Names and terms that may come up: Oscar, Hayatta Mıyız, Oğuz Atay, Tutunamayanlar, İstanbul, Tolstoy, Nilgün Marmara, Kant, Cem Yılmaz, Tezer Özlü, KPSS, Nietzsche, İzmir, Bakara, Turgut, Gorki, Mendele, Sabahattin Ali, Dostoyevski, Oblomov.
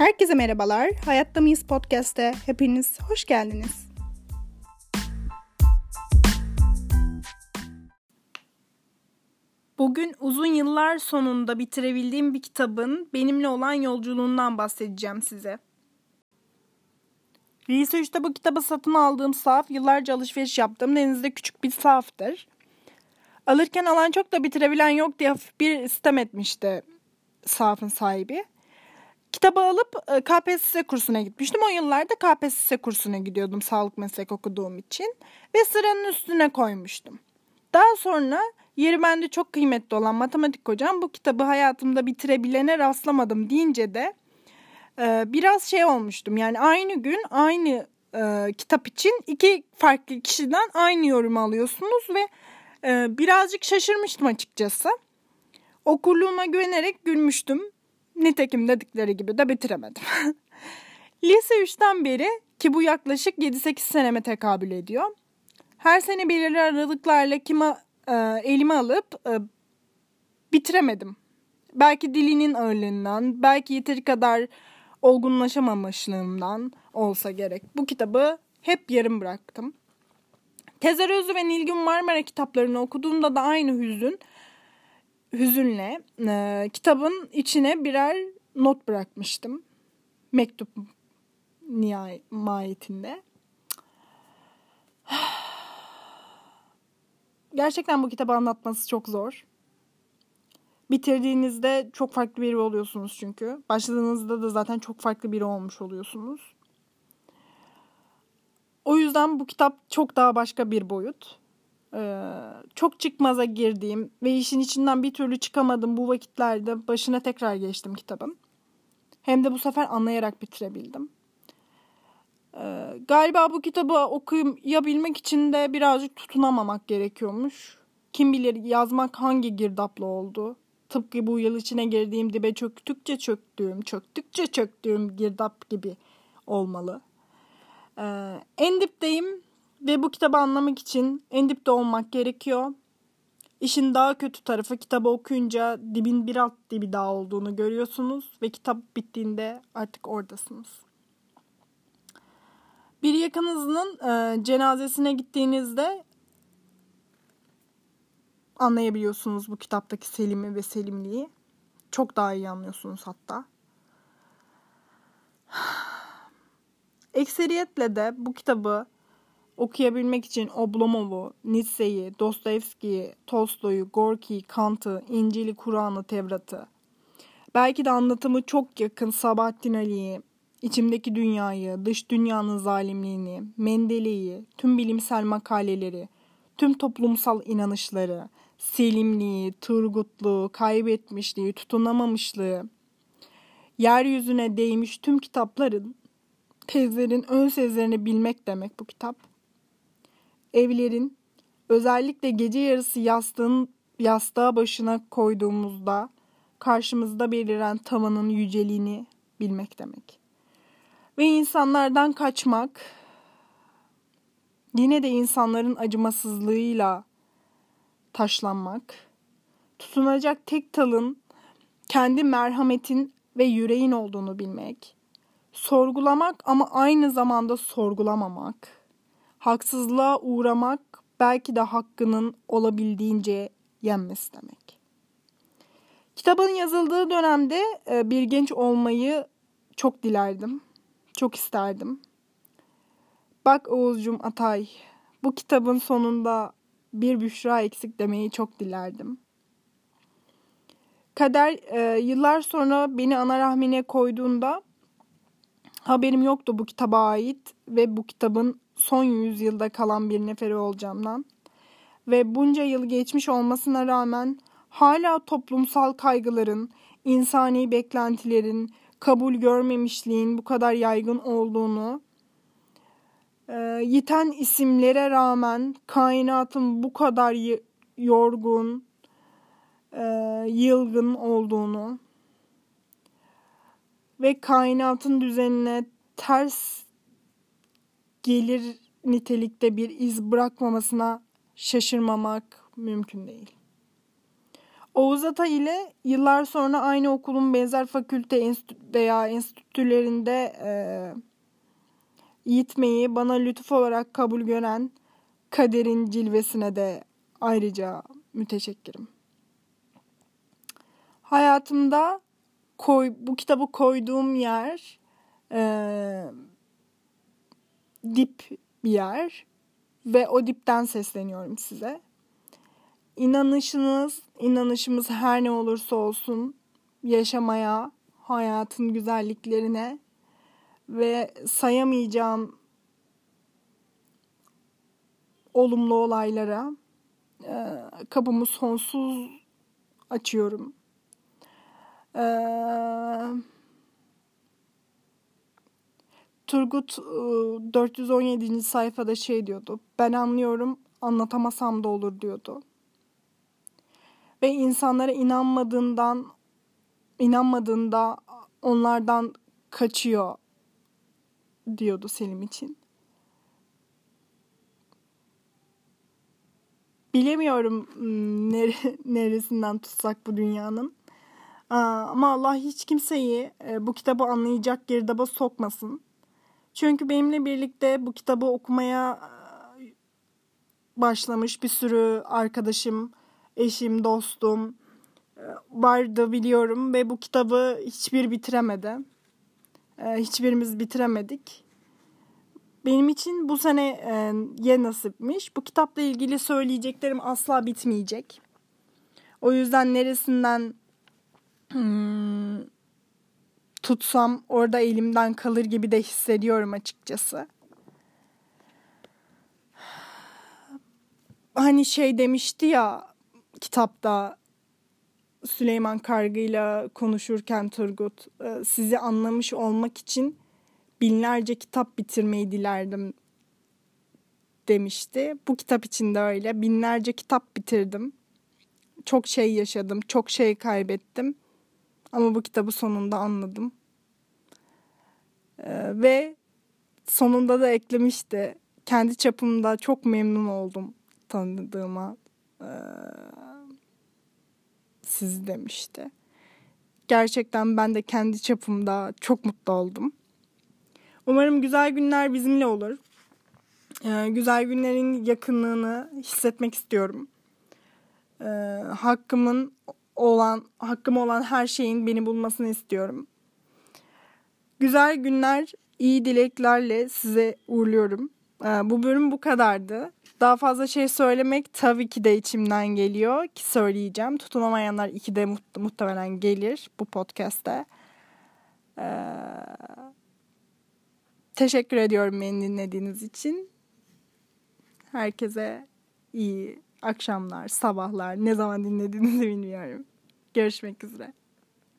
Herkese merhabalar. Hayatta Mıyız podcast'te hepiniz hoş geldiniz. Bugün uzun yıllar sonunda bitirebildiğim bir kitabın benimle olan yolculuğundan bahsedeceğim size. Lise 3'te bu kitabı satın aldığım sahaf, yıllarca alışveriş yaptığım denizde küçük bir sahaftır. Alırken alan çok da bitirebilen yok diye bir sitem etmişti sahafın sahibi. Kitabı alıp KPSS kursuna gitmiştim. O yıllarda KPSS kursuna gidiyordum sağlık meslek okuduğum için ve sıranın üstüne koymuştum. Daha sonra yeri bende çok kıymetli olan matematik hocam bu kitabı hayatımda bitirebilene rastlamadım deyince de biraz şey olmuştum. Yani aynı gün aynı kitap için iki farklı kişiden aynı yorumu alıyorsunuz ve birazcık şaşırmıştım açıkçası. Okurluğuma güvenerek gülmüştüm. Nitekim dedikleri gibi de bitiremedim. Lise 3'ten beri ki bu yaklaşık 7-8 seneme tekabül ediyor. Her sene belirli aralıklarla elime alıp bitiremedim. Belki dilinin ağırlığından, belki yeteri kadar olgunlaşamamışlığımdan olsa gerek. Bu kitabı hep yarım bıraktım. Tezer Özlü ve Nilgün Marmara kitaplarını okuduğumda da aynı hüzünle kitabın içine birer not bırakmıştım. Mektup mahiyetinde. Gerçekten bu kitabı anlatması çok zor. Bitirdiğinizde çok farklı biri oluyorsunuz çünkü. Başladığınızda da zaten çok farklı biri olmuş oluyorsunuz. O yüzden bu kitap çok daha başka bir boyut. Çok çıkmaza girdiğim ve işin içinden bir türlü çıkamadım bu vakitlerde başına tekrar geçtim kitabın. Hem de bu sefer anlayarak bitirebildim. Galiba bu kitabı okuyabilmek için de birazcık tutunamamak gerekiyormuş. Kim bilir yazmak hangi girdapla oldu. Tıpkı bu yıl içine girdiğim dibe çöktükçe çöktüğüm girdap gibi olmalı. En dipteyim ve bu kitabı anlamak için en dipte olmak gerekiyor. İşin daha kötü tarafı kitabı okuyunca dibin bir alt dibi daha olduğunu görüyorsunuz ve kitap bittiğinde artık oradasınız. Bir yakınınızın cenazesine gittiğinizde anlayabiliyorsunuz bu kitaptaki Selim'i ve Selimliği. Çok daha iyi anlıyorsunuz hatta. Ekseriyetle de bu kitabı okuyabilmek için Oblomov'u, Nietzsche'yi, Dostoyevski'yi, Tolstoy'u, Gorki'yi, Kant'ı, İncil'i, Kur'an'ı, Tevrat'ı, belki de anlatımı çok yakın Sabahattin Ali'yi, içimdeki dünyayı, dış dünyanın zalimliğini, Mendele'yi, tüm bilimsel makaleleri, tüm toplumsal inanışları, Selimliği, Turgutluğu, kaybetmişliği, tutunamamışlığı, yeryüzüne değmiş tüm kitapların, tezlerin ön sözlerini bilmek demek bu kitap. Evlerin, özellikle gece yarısı yastığa başına koyduğumuzda karşımızda beliren tavanın yüceliğini bilmek demek. Ve insanlardan kaçmak, yine de insanların acımasızlığıyla taşlanmak, tutunacak tek talın kendi merhametin ve yüreğin olduğunu bilmek, sorgulamak ama aynı zamanda sorgulamamak, haksızlığa uğramak belki de hakkının olabildiğince yenmesi demek. Kitabın yazıldığı dönemde bir genç olmayı çok dilerdim, çok isterdim. Bak Oğuz'cum Atay, bu kitabın sonunda bir Büşra eksik demeyi çok dilerdim. Kader yıllar sonra beni ana rahmine koyduğunda haberim yoktu bu kitaba ait ve bu kitabın son yüzyılda kalan bir neferi olacağımdan. Ve bunca yıl geçmiş olmasına rağmen hala toplumsal kaygıların, insani beklentilerin, kabul görmemişliğin bu kadar yaygın olduğunu, yiten isimlere rağmen kainatın bu kadar yorgun, yılgın olduğunu ve kainatın düzenine ters gelir nitelikte bir iz bırakmamasına şaşırmamak mümkün değil. Oğuz Atay ile yıllar sonra aynı okulun benzer fakülte veya enstitülerinde eğitmeyi bana lütuf olarak kabul gören kaderin cilvesine de ayrıca müteşekkirim. Hayatımda bu kitabı koyduğum yer dip bir yer ve o dipten sesleniyorum size. İnanışımız her ne olursa olsun yaşamaya, hayatın güzelliklerine ve sayamayacağım olumlu olaylara kapımı sonsuz açıyorum. Turgut 417. sayfada şey diyordu. Ben anlıyorum, anlatamasam da olur diyordu. Ve insanlara inanmadığında onlardan kaçıyor diyordu Selim için. Bilemiyorum neresinden tutsak bu dünyanın. Ama Allah hiç kimseyi bu kitabı anlayacak girdaba sokmasın. Çünkü benimle birlikte bu kitabı okumaya başlamış bir sürü arkadaşım, eşim, dostum vardı biliyorum ve bu kitabı hiçbir bitiremedi. Hiçbirimiz bitiremedik. Benim için bu seneye nasipmiş. Bu kitapla ilgili söyleyeceklerim asla bitmeyecek. O yüzden neresinden tutsam orada elimden kalır gibi de hissediyorum açıkçası. Hani şey demişti ya kitapta Süleyman Kargı'yla konuşurken Turgut, sizi anlamış olmak için binlerce kitap bitirmeyi dilerdim demişti. Bu kitap için de öyle. Binlerce kitap bitirdim. Çok şey yaşadım, çok şey kaybettim. Ama bu kitabı sonunda anladım. Ve sonunda da eklemişti. Kendi çapımda çok memnun oldum tanıdığıma. Sizi demişti. Gerçekten ben de kendi çapımda çok mutlu oldum. Umarım güzel günler bizimle olur. Güzel günlerin yakınlığını hissetmek istiyorum. Hakkım olan her şeyin beni bulmasını istiyorum. Güzel günler, iyi dileklerle size uğurluyorum. Bu bölüm bu kadardı. Daha fazla şey söylemek tabii ki de içimden geliyor ki söyleyeceğim. Tutunamayanlar 2'de muhtemelen gelir bu podcast'te. Teşekkür ediyorum beni dinlediğiniz için. Herkese iyi akşamlar, sabahlar, ne zaman dinlediğinizi bilmiyorum. Görüşmek üzere.